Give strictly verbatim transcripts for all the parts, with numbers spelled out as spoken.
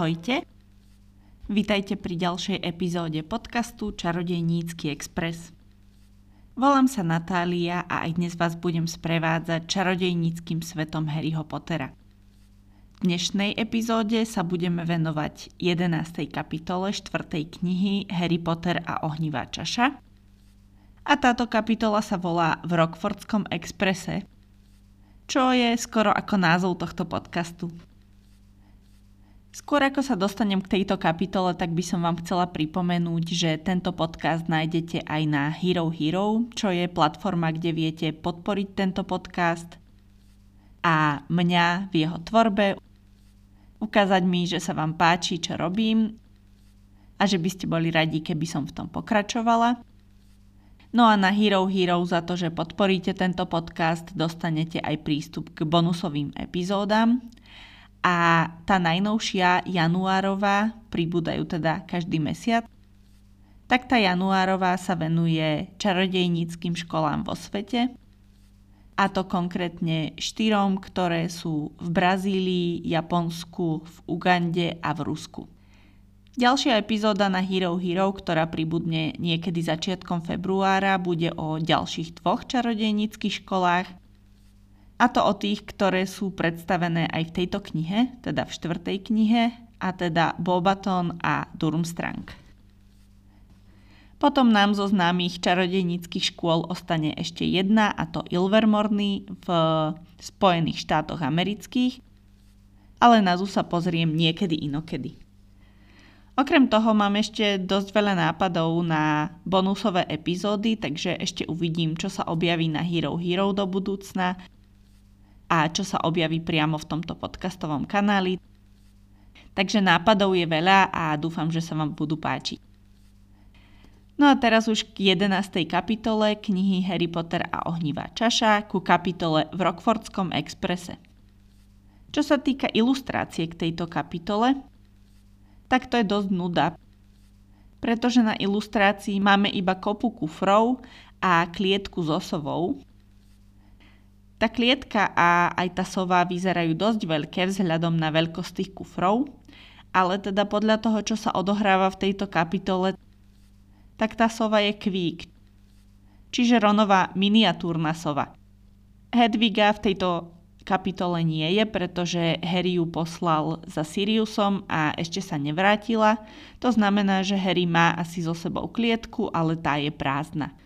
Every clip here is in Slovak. Ahojte. Vítajte pri ďalšej epizóde podcastu Čarodejnícky expres. Volám sa Natália a aj dnes vás budem sprevádzať čarodejníckym svetom Harryho Pottera. V dnešnej epizóde sa budeme venovať jedenástej kapitole štvrtej knihy Harry Potter a ohnivá čaša. A táto kapitola sa volá V Rokfortskom exprese, čo je skoro ako názov tohto podcastu. Skôr ako sa dostanem k tejto kapitole, tak by som vám chcela pripomenúť, že tento podcast nájdete aj na Hero Hero, čo je platforma, kde viete podporiť tento podcast a mňa v jeho tvorbe, ukázať mi, že sa vám páči, čo robím a že by ste boli radi, keby som v tom pokračovala. No a na Hero Hero za to, že podporíte tento podcast, dostanete aj prístup k bonusovým epizódám. A tá najnovšia, januárová, pribúdajú teda každý mesiac, tak tá januárová sa venuje čarodejníckym školám vo svete, a to konkrétne štyrom, ktoré sú v Brazílii, Japonsku, v Ugande a v Rusku. Ďalšia epizóda na Hero Hero, ktorá pribudne niekedy začiatkom februára, bude o ďalších dvoch čarodejníckych školách, a to o tých, ktoré sú predstavené aj v tejto knihe, teda v štvrtej knihe, a teda Bobaton a Durmstrang. Potom nám zo známych čarodejníckych škôl ostane ešte jedna, a to Ilvermorni v Spojených štátoch amerických, ale na zú sa pozriem niekedy inokedy. Okrem toho mám ešte dosť veľa nápadov na bonusové epizódy, takže ešte uvidím, čo sa objaví na Hero Hero do budúcna, a čo sa objaví priamo v tomto podcastovom kanáli. Takže nápadov je veľa a dúfam, že sa vám budú páčiť. No a teraz už k jedenástej kapitole knihy Harry Potter a ohnivá čaša, ku kapitole V Rokfortskom exprese. Čo sa týka ilustrácie k tejto kapitole, tak to je dosť nuda, pretože na ilustrácii máme iba kopu kufrov a klietku s osovou. Tá klietka a aj tá sova vyzerajú dosť veľké vzhľadom na veľkosť tých kufrov, ale teda podľa toho, čo sa odohráva v tejto kapitole, tak tá sova je kvík, čiže Ronová miniatúrna sova. Hedviga v tejto kapitole nie je, pretože Harry ju poslal za Siriusom a ešte sa nevrátila. To znamená, že Harry má asi so sebou klietku, ale tá je prázdna.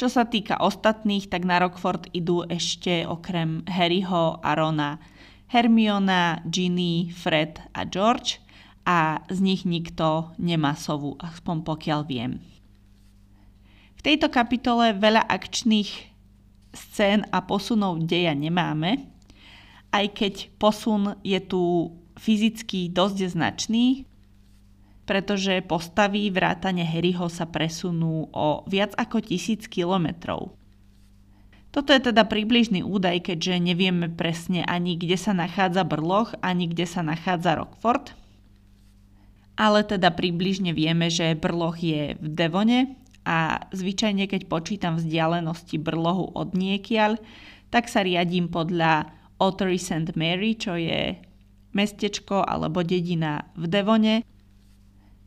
Čo sa týka ostatných, tak na Rokfort idú ešte okrem Harryho a Rona Hermiona, Ginny, Fred a George a z nich nikto nemá sovu, aspoň pokiaľ viem. V tejto kapitole veľa akčných scén a posunov deja nemáme, aj keď posun je tu fyzicky dosť značný, pretože postavy vrátane Harryho sa presunú o viac ako tisíc kilometrov. Toto je teda približný údaj, keďže nevieme presne ani kde sa nachádza Brloch, ani kde sa nachádza Rokfort. Ale teda približne vieme, že Brloch je v Devone a zvyčajne keď počítam vzdialenosti Brlohu od niekiaľ, tak sa riadím podľa Ottery Saint Mary, čo je mestečko alebo dedina v Devone,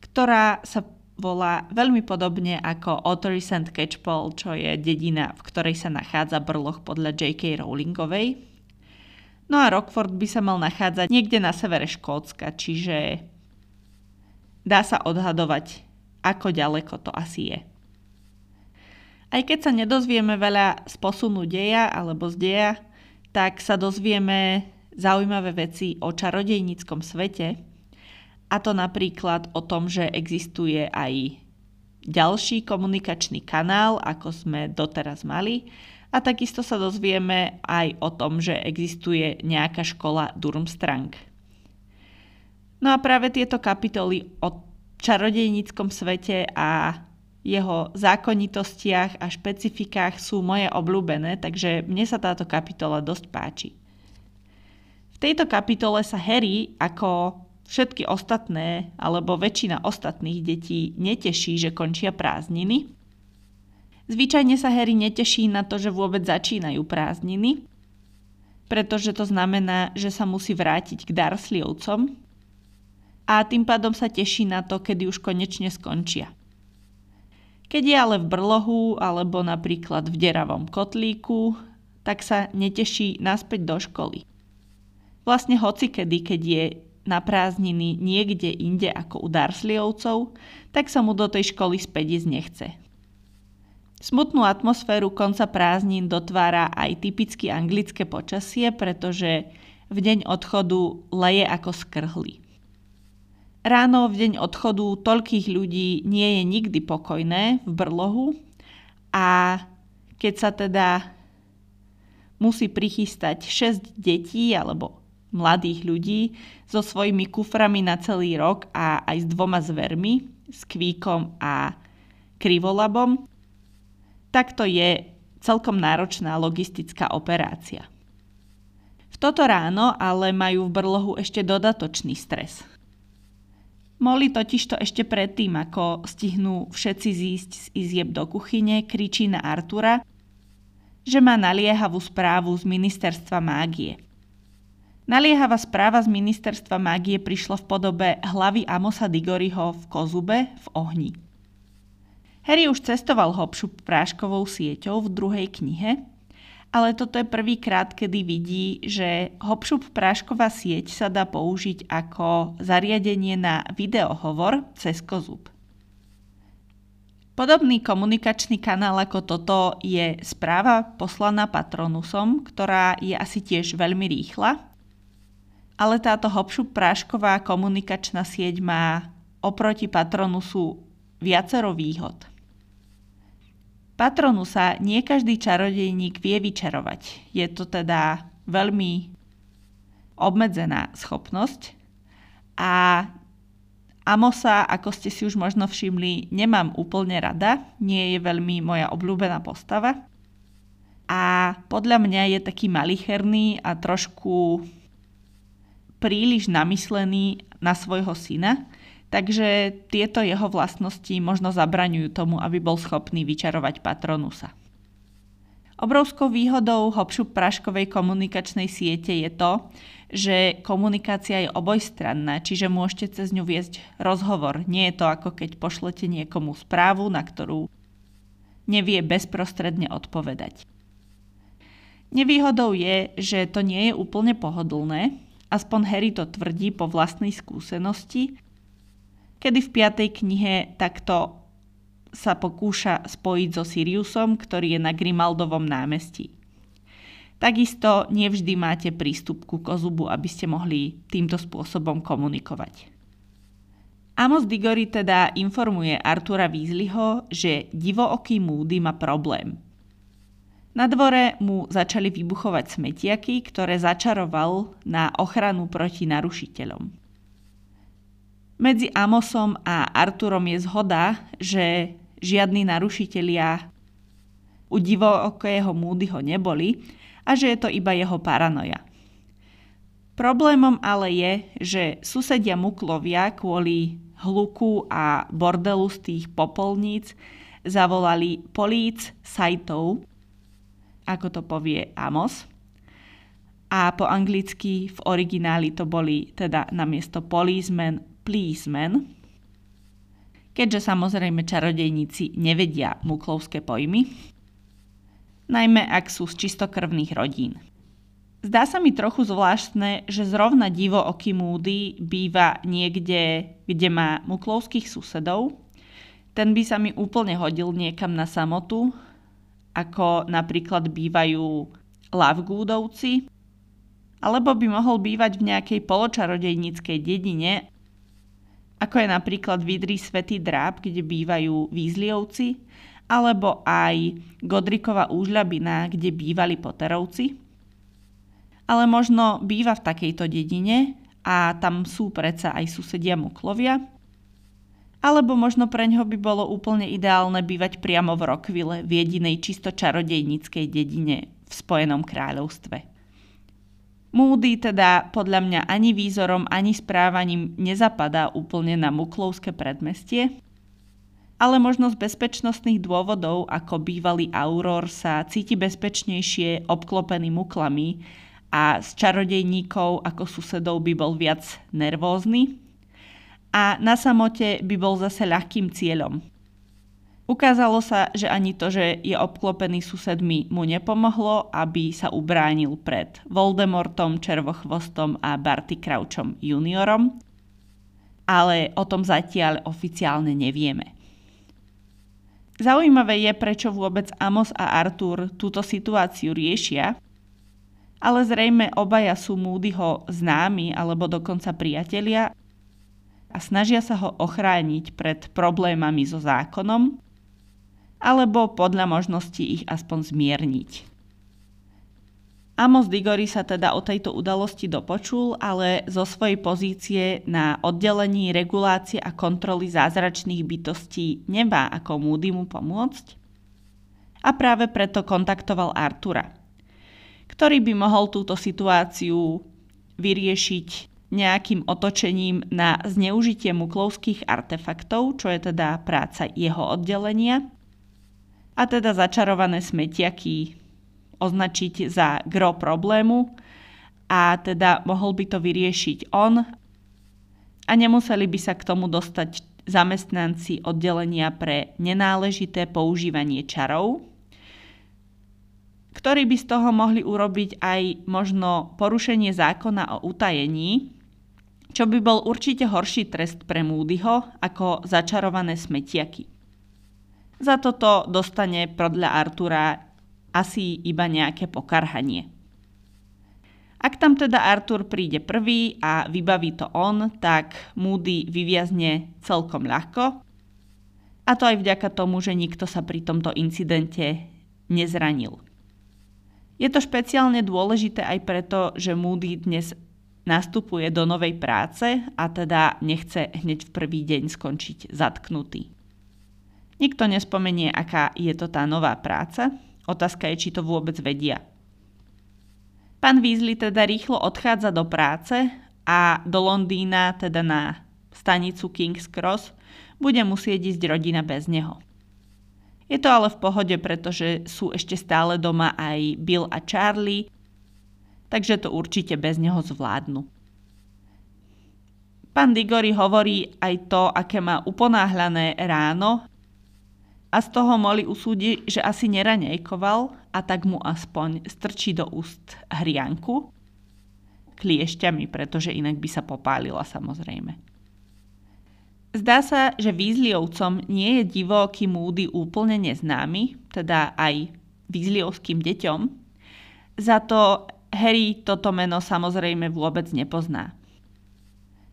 ktorá sa volá veľmi podobne ako Ottery Saint Catchpole, čo je dedina, v ktorej sa nachádza Brloch podľa J K Rowlingovej. No a Rokfort by sa mal nachádzať niekde na severe Škótska, čiže dá sa odhadovať, ako ďaleko to asi je. Aj keď sa nedozvieme veľa z posunu deja alebo z deja, tak sa dozvieme zaujímavé veci o čarodejníckom svete, a to napríklad o tom, že existuje aj ďalší komunikačný kanál, ako sme doteraz mali. A takisto sa dozvieme aj o tom, že existuje nejaká škola Durmstrang. No a práve tieto kapitoly o čarodejníckom svete a jeho zákonitostiach a špecifikách sú moje obľúbené, takže mne sa táto kapitola dosť páči. V tejto kapitole sa Harry ako všetky ostatné, alebo väčšina ostatných detí neteší, že končia prázdniny. Zvyčajne sa Harry neteší na to, že vôbec začínajú prázdniny, pretože to znamená, že sa musí vrátiť k Dursleyovcom a tým pádom sa teší na to, kedy už konečne skončia. Keď je ale v brlohu alebo napríklad v deravom kotlíku, tak sa neteší naspäť do školy. Vlastne hocikedy, keď je na prázdniny niekde inde ako u Dursleyovcov, tak sa mu do tej školy späť ísť nechce. Smutnú atmosféru konca prázdnin dotvára aj typicky anglické počasie, pretože v deň odchodu leje ako skrhly. Ráno v deň odchodu toľkých ľudí nie je nikdy pokojné v brlohu a keď sa teda musí prichystať šesť detí alebo mladých ľudí so svojimi kuframi na celý rok a aj s dvoma zvermi, s Kvíkom a Krivolabom, tak to je celkom náročná logistická operácia. V toto ráno ale majú v brlohu ešte dodatočný stres. Molly totižto ešte predtým, ako stihnú všetci zísť z izieb do kuchyne, kričí na Artúra, že má naliehavú správu z ministerstva mágie. Naliehavá správa z ministerstva mágie prišla v podobe hlavy Amosa Diggoryho v kozube v ohni. Harry už cestoval Hopšup práškovou sieťou v druhej knihe, ale toto je prvýkrát, kedy vidí, že Hopšup prášková sieť sa dá použiť ako zariadenie na videohovor cez kozub. Podobný komunikačný kanál ako toto je správa poslaná Patronusom, ktorá je asi tiež veľmi rýchla, ale táto Hopšup prášková komunikačná sieť má oproti Patronusu viacero výhod. Patronusa nie každý čarodejník vie vyčarovať. Je to teda veľmi obmedzená schopnosť a Amosa, ako ste si už možno všimli, nemám úplne rada. Nie je veľmi moja obľúbená postava. A podľa mňa je taký malicherný a trošku príliš namyslený na svojho syna. Takže tieto jeho vlastnosti možno zabraňujú tomu, aby bol schopný vyčarovať Patronusa. Obrovskou výhodou Hopšup práškovej komunikačnej siete je to, že komunikácia je obojstranná, čiže môžete cez ňu viesť rozhovor. Nie je to ako keď pošlete niekomu správu, na ktorú nevie bezprostredne odpovedať. Nevýhodou je, že to nie je úplne pohodlné, aspoň Harry to tvrdí po vlastnej skúsenosti, kedy v piatej knihe takto sa pokúša spojiť so Siriusom, ktorý je na Grimaldovom námestí. Takisto nevždy máte prístup ku kozubu, aby ste mohli týmto spôsobom komunikovať. Amos Diggory teda informuje Artúra Weasleyho, že divooký Moody má problém. Na dvore mu začali vybuchovať smetiaky, ktoré začaroval na ochranu proti narušiteľom. Medzi Amosom a Artúrom je zhoda, že žiadni narušitelia u divookého Moodyho neboli a že je to iba jeho paranoja. Problémom ale je, že susedia muklovia kvôli hluku a bordelu z tých popolníc zavolali políc sajtov, ako to povie Amos. A po anglicky v origináli to boli teda namiesto policemen Pleasemen, keďže samozrejme čarodejníci nevedia muklovské pojmy, najmä ak sú z čistokrvných rodín. Zdá sa mi trochu zvláštne, že zrovna divooký Moody býva niekde, kde má muklovských susedov. Ten by sa mi úplne hodil niekam na samotu, ako napríklad bývajú Lovegoodovci, alebo by mohol bývať v nejakej poločarodejníckej dedine, ako je napríklad Vidrý Svätý Dráb, kde bývajú Weasleyovci, alebo aj Godricova úžľabina, kde bývali Potterovci. Ale možno býva v takejto dedine a tam sú predsa aj susedia muklovia. Alebo možno preňho by bolo úplne ideálne bývať priamo v Rockville, v jedinej čisto čarodejníckej dedine v Spojenom kráľovstve. Moody teda podľa mňa ani výzorom, ani správaním nezapadá úplne na muklovské predmestie, ale možno z bezpečnostných dôvodov, ako bývalý Auror, sa cíti bezpečnejšie obklopený muklami a z čarodejníkov ako susedov by bol viac nervózny a na samote by bol zase ľahkým cieľom. Ukázalo sa, že ani to, že je obklopený susedmi, mu nepomohlo, aby sa ubránil pred Voldemortom, Červochvostom a Barty Crouchom juniorom, ale o tom zatiaľ oficiálne nevieme. Zaujímavé je, prečo vôbec Amos a Artúr túto situáciu riešia, ale zrejme obaja sú Moodyho známi alebo dokonca priatelia a snažia sa ho ochrániť pred problémami so zákonom, alebo podľa možnosti ich aspoň zmierniť. Amos Diggory sa teda o tejto udalosti dopočul, ale zo svojej pozície na oddelení regulácie a kontroly zázračných bytostí nemá ako Moody mu pomôcť a práve preto kontaktoval Artúra, ktorý by mohol túto situáciu vyriešiť nejakým otočením na zneužitie muklovských artefaktov, čo je teda práca jeho oddelenia, a teda začarované smetiaky označiť za gro problému a teda mohol by to vyriešiť on a nemuseli by sa k tomu dostať zamestnanci oddelenia pre nenáležité používanie čarov, ktorí by z toho mohli urobiť aj možno porušenie zákona o utajení, čo by bol určite horší trest pre Moodyho ako začarované smetiaky. Za toto dostane podľa Artúra asi iba nejaké pokarhanie. Ak tam teda Artúr príde prvý a vybaví to on, tak Moody vyviazne celkom ľahko. A to aj vďaka tomu, že nikto sa pri tomto incidente nezranil. Je to špeciálne dôležité aj preto, že Moody dnes nastupuje do novej práce a teda nechce hneď v prvý deň skončiť zatknutý. Nikto nespomenie, aká je to tá nová práca. Otázka je, či to vôbec vedia. Pán Weasley teda rýchlo odchádza do práce a do Londýna, teda na stanicu King's Cross, bude musieť ísť rodina bez neho. Je to ale v pohode, pretože sú ešte stále doma aj Bill a Charlie, takže to určite bez neho zvládnu. Pán Diggory hovorí aj to, aké má uponáhľané ráno, a z toho Molly usúdi, že asi neraňajkoval a tak mu aspoň strčí do úst hrianku kliešťami, pretože inak by sa popálila samozrejme. Zdá sa, že Weasleyovcom nie je divo, kým Moody úplne neznámy, teda aj Weasleyovským deťom, za to Harry toto meno samozrejme vôbec nepozná.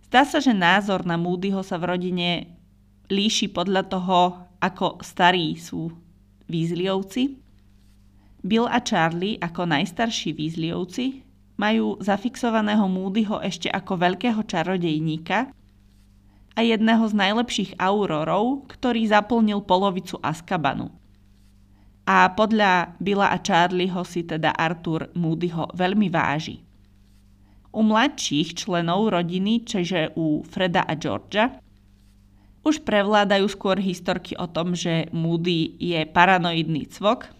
Zdá sa, že názor na Moodyho sa v rodine líši podľa toho, ako starí sú Weasleyovci. Bill a Charlie ako najstarší Weasleyovci majú zafixovaného Moodyho ešte ako veľkého čarodejníka a jedného z najlepších aurorov, ktorý zaplnil polovicu Azkabanu. A podľa Billa a Charlieho si teda Artúr Moodyho veľmi váži. U mladších členov rodiny, čiže u Freda a Georgea, už prevládajú skôr historky o tom, že Moody je paranoidný cvok,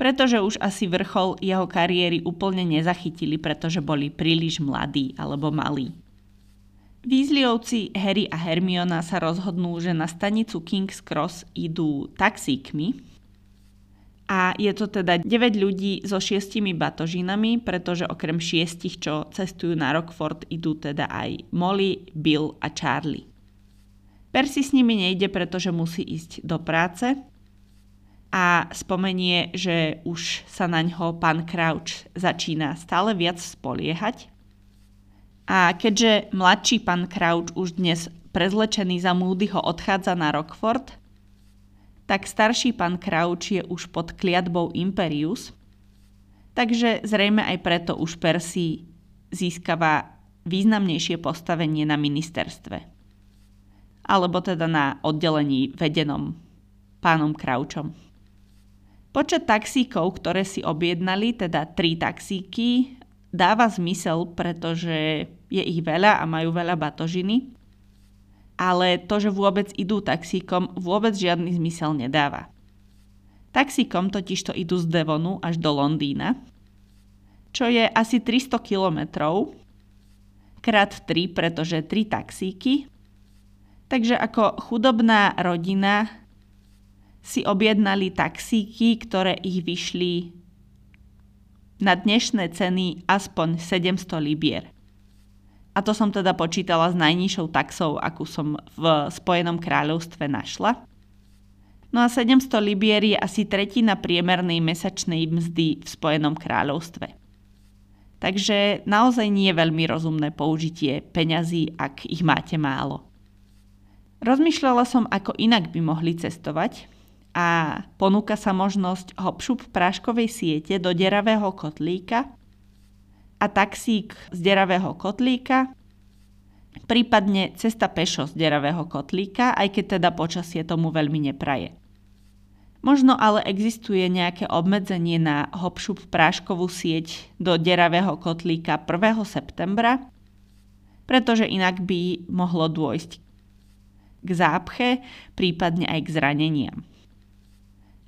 pretože už asi vrchol jeho kariéry úplne nezachytili, pretože boli príliš mladí alebo malí. Weasleyovci Harry a Hermiona sa rozhodnú, že na stanicu King's Cross idú taxíkmi a je to teda deväť ľudí so šiestimi batožinami, pretože okrem šiestich, čo cestujú na Rokfort, idú teda aj Molly, Bill a Charlie. Percy s nimi nejde, pretože musí ísť do práce a spomenie, že už sa na ňo pán Crouch začína stále viac spoliehať. A keďže mladší pán Crouch už dnes prezlečený za Moodyho odchádza na Rokfort, tak starší pán Crouch je už pod kliatbou Imperius, takže zrejme aj preto už Percy získava významnejšie postavenie na ministerstve, alebo teda na oddelení vedenom pánom Crouchom. Počet taxíkov, ktoré si objednali, teda tri taxíky, dáva zmysel, pretože je ich veľa a majú veľa batožiny, ale to, že vôbec idú taxíkom, vôbec žiadny zmysel nedáva. Taxíkom totižto idú z Devonu až do Londýna, čo je asi tristo kilometrov, krát tri, pretože tri taxíky, Takže ako chudobná rodina si objednali taxíky, ktoré ich vyšli na dnešné ceny aspoň sedemsto libier. A to som teda počítala s najnižšou taxou, akú som v Spojenom kráľovstve našla. No a sedemsto libier je asi tretina priemernej mesačnej mzdy v Spojenom kráľovstve. Takže naozaj nie je veľmi rozumné použitie peňazí, ak ich máte málo. Rozmýšľala som, ako inak by mohli cestovať a ponúka sa možnosť Hopšup práškovej siete do deravého kotlíka a taxík z deravého kotlíka, prípadne cesta pešo z deravého kotlíka, aj keď teda počasie tomu veľmi nepraje. Možno ale existuje nejaké obmedzenie na Hopšup práškovú sieť do deravého kotlíka prvého septembra, pretože inak by mohlo dôjsť k zápche, prípadne aj k zraneniam.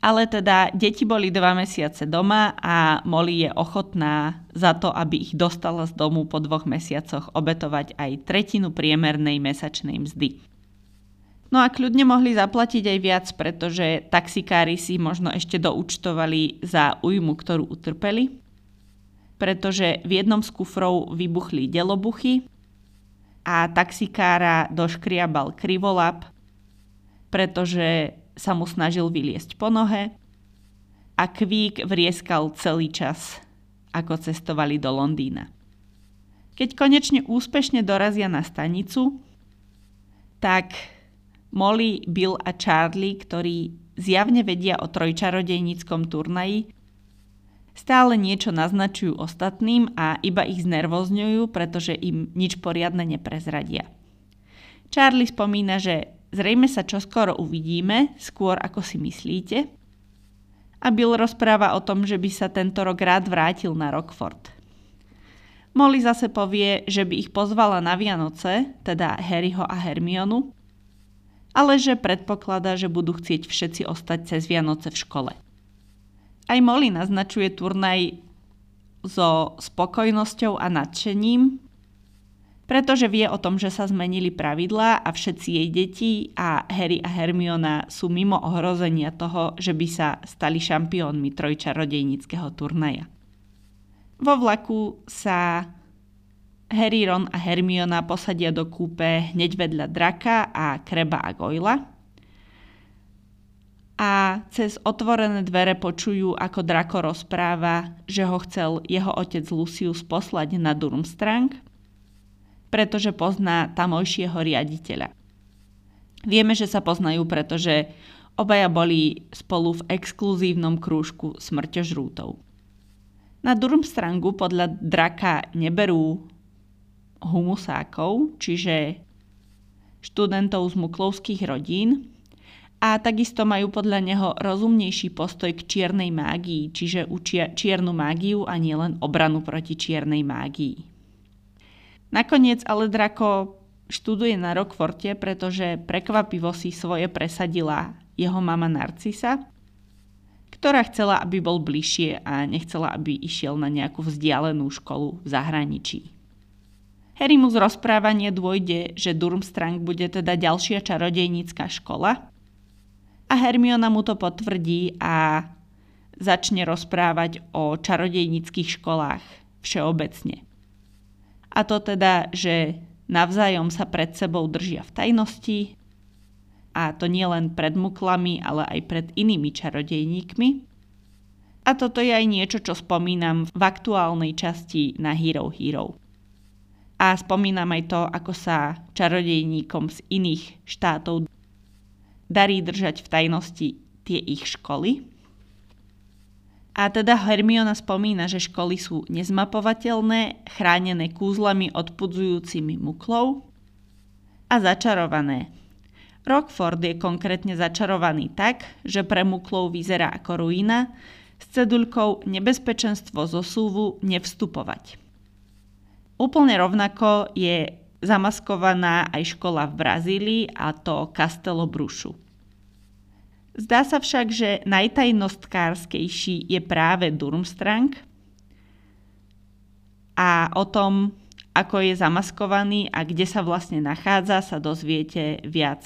Ale teda deti boli dva mesiace doma a Molly je ochotná za to, aby ich dostala z domu po dvoch mesiacoch obetovať aj tretinu priemernej mesačnej mzdy. No a kľudne mohli zaplatiť aj viac, pretože taxikári si možno ešte doúčtovali za újmu, ktorú utrpeli, pretože v jednom z kufrov vybuchli delobuchy a taxikára doškriabal krivolap, pretože sa mu snažil vyliesť po nohe a kvík vrieskal celý čas, ako cestovali do Londýna. Keď konečne úspešne dorazia na stanicu, tak Molly, Bill a Charlie, ktorí zjavne vedia o trojčarodejníckom turnaji, stále niečo naznačujú ostatným a iba ich znervozňujú, pretože im nič poriadne neprezradia. Charlie spomína, že zrejme sa čoskoro uvidíme, skôr ako si myslíte. A Bill rozpráva o tom, že by sa tento rok rád vrátil na Rokfort. Molly zase povie, že by ich pozvala na Vianoce, teda Harryho a Hermionu, ale že predpokladá, že budú chcieť všetci ostať cez Vianoce v škole. Aj Molly naznačuje turnaj so spokojnosťou a nadšením, pretože vie o tom, že sa zmenili pravidlá a všetci jej deti a Harry a Hermiona sú mimo ohrozenia toho, že by sa stali šampiónmi trojčarodejníckeho turnaja. Vo vlaku sa Harry, Ron a Hermiona posadia do kúpe hneď vedľa Draka a Kreba a Goyla. A cez otvorené dvere počujú, ako Draco rozpráva, že ho chcel jeho otec Lucius poslať na Durmstrang, pretože pozná tamojšieho riaditeľa. Vieme, že sa poznajú, pretože obaja boli spolu v exkluzívnom krúžku smrťožrútov. Na Durmstrangu podľa Draka neberú humusákov, čiže študentov z muklovských rodín, a takisto majú podľa neho rozumnejší postoj k čiernej mágii, čiže učia čiernu mágiu a nielen obranu proti čiernej mágii. Nakoniec ale Draco študuje na Rokforte, pretože prekvapivo si svoje presadila jeho mama Narcisa, ktorá chcela, aby bol bližšie a nechcela, aby išiel na nejakú vzdialenú školu v zahraničí. Harry mu z rozprávania dôjde, že Durmstrang bude teda ďalšia čarodejnícka škola, a Hermiona mu to potvrdí a začne rozprávať o čarodejníckych školách všeobecne. A to teda, že navzájom sa pred sebou držia v tajnosti, a to nie len pred muklami, ale aj pred inými čarodejníkmi. A toto je aj niečo, čo spomínam v aktuálnej časti na Hero Hero. A spomínam aj to, ako sa čarodejníkom z iných štátov darí držať v tajnosti tie ich školy. A teda Hermiona spomína, že školy sú nezmapovateľné, chránené kúzlami odpudzujúcimi muklov a začarované. Rokfort je konkrétne začarovaný tak, že pre muklov vyzerá ako ruína s cedulkou nebezpečenstvo zosúvu nevstupovať. Úplne rovnako je zamaskovaná aj škola v Brazílii, a to Castelo Brušu. Zdá sa však, že najtajnostkárskejší je práve Durmstrang a o tom, Ako je zamaskovaný a kde sa vlastne nachádza, sa dozviete viac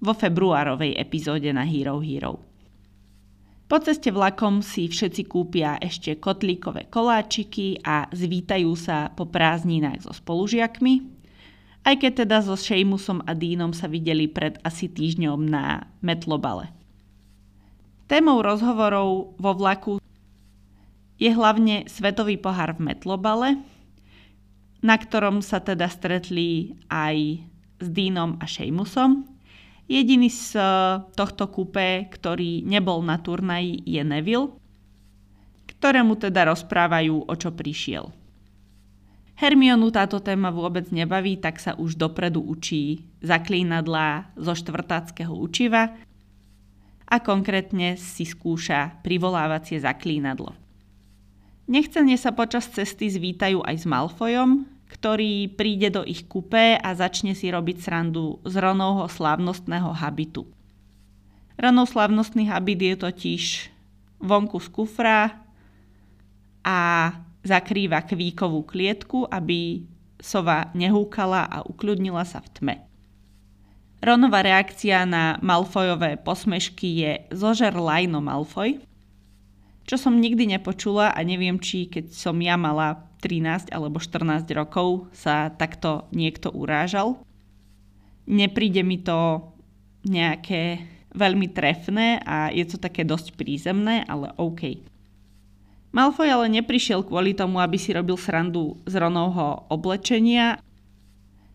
vo februárovej epizóde na Hero Hero. Po ceste vlakom si všetci kúpia ešte kotlíkové koláčiky a zvítajú sa po prázdninách so spolužiakmi. Aj keď teda so Šejmusom a Dínom sa videli pred asi týždňom na Metlobale. Témou rozhovorov vo vlaku je hlavne Svetový pohár v Metlobale, na ktorom sa teda stretli aj s Dínom a Šejmusom. Jediný z tohto kupé, ktorý nebol na turnaji, je Neville, ktorému teda rozprávajú, o čo prišiel. Hermionu táto téma vôbec nebaví, tak sa už dopredu učí zaklínadlá zo štvrtáckeho učiva a konkrétne si skúša privolávacie zaklínadlo. Nechcene sa počas cesty zvítajú aj s Malfoyom, ktorý príde do ich kupé a začne si robiť srandu z Ronovho slávnostného habitu. Ronov slávnostný habit je totiž vonku z kufra a zakrýva kvíkovú klietku, aby sova nehúkala a ukľudnila sa v tme. Ronova reakcia na Malfoyové posmešky je zožer lajno Malfoy, čo som nikdy nepočula a neviem, či keď som ja mala trinásť alebo štrnásť rokov sa takto niekto urážal. Nepríde mi to nejaké veľmi trefné a je to také dosť prízemné, ale OK. Malfoy ale neprišiel kvôli tomu, aby si robil srandu z Ronovho oblečenia,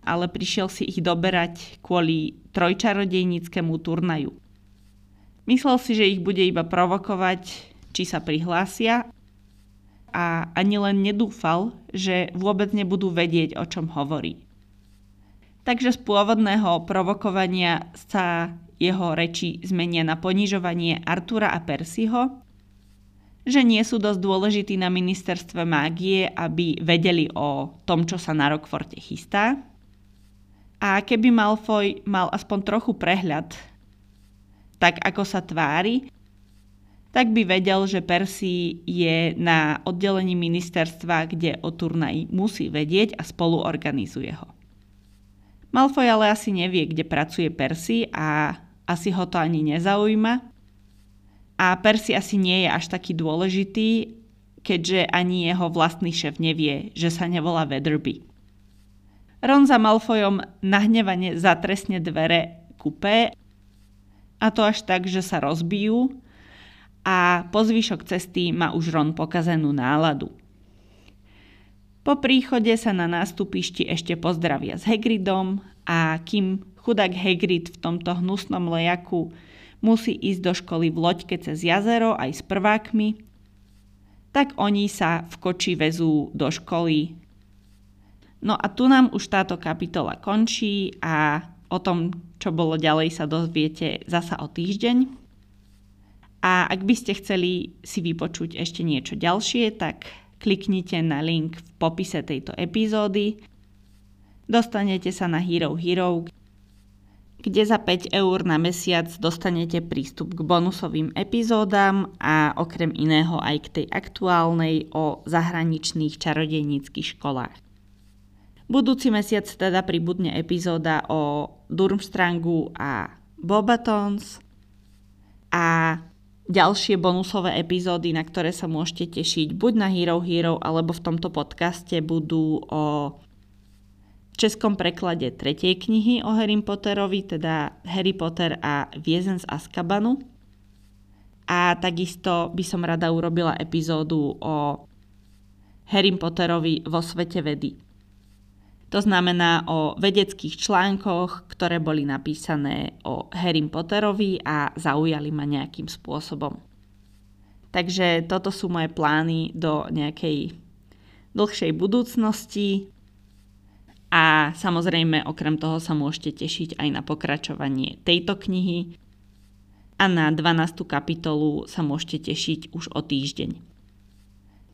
ale prišiel si ich doberať kvôli trojčarodejníckemu turnaju. Myslel si, že ich bude iba provokovať, či sa prihlásia, a ani len nedúfal, že vôbec nebudú vedieť, o čom hovorí. Takže z pôvodného provokovania sa jeho reči zmenia na ponižovanie Artúra a Percyho, že nie sú dosť dôležití na ministerstve mágie, aby vedeli o tom, čo sa na Rokforte chystá. A keby Malfoy mal aspoň trochu prehľad, tak ako sa tvári, tak by vedel, že Percy je na oddelení ministerstva, kde o turnaji musí vedieť a spoluorganizuje ho. Malfoy ale asi nevie, kde pracuje Percy a asi ho to ani nezaujíma. A Percy asi nie je až taký dôležitý, keďže ani jeho vlastný šéf nevie, že sa nevolá Weatherby. Ron za Malfoyom nahnevane zatresne dvere kupé, a to až tak, že sa rozbijú, a po zvyšok cesty má už Ron pokazenú náladu. Po príchode sa na nástupišti ešte pozdravia s Hagridom a kým chudák Hagrid v tomto hnusnom lejaku musí ísť do školy v loďke cez jazero aj s prvákmi, tak oni sa v koči vezú do školy. No a tu nám už táto kapitola končí a o tom, čo bolo ďalej, sa dozviete zasa o týždeň. A ak by ste chceli si vypočuť ešte niečo ďalšie, tak kliknite na link v popise tejto epizódy. Dostanete sa na Hero Hero, kde za päť eur na mesiac dostanete prístup k bonusovým epizódám a okrem iného aj k tej aktuálnej o zahraničných čarodejníckych školách. Budúci mesiac teda pribudne epizóda o Durmstrangu a Bobatons a ďalšie bonusové epizódy, na ktoré sa môžete tešiť buď na Hero Hero, alebo v tomto podcaste budú o českom preklade tretej knihy o Harry Potterovi, teda Harry Potter a Vězeň z Azkabanu. A takisto by som rada urobila epizódu o Harry Potterovi vo svete vedy. To znamená o vedeckých článkoch, ktoré boli napísané o Harry Potterovi a zaujali ma nejakým spôsobom. Takže toto sú moje plány do nejakej dlhšej budúcnosti a samozrejme okrem toho sa môžete tešiť aj na pokračovanie tejto knihy a na dvanástu kapitolu sa môžete tešiť už o týždeň.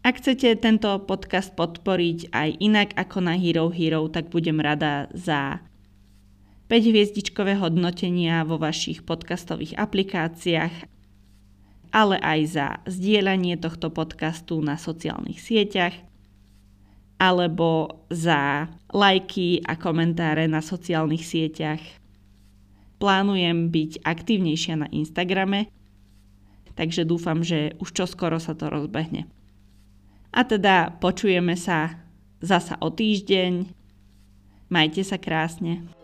Ak chcete tento podcast podporiť aj inak ako na Hero Hero, tak budem rada za päť hviezdičkové hodnotenia vo vašich podcastových aplikáciách, ale aj za zdieľanie tohto podcastu na sociálnych sieťach alebo za lajky a komentáre na sociálnych sieťach. Plánujem byť aktívnejšia na Instagrame, takže dúfam, že už čoskoro sa to rozbehne. A teda počujeme sa zasa o týždeň. Majte sa krásne.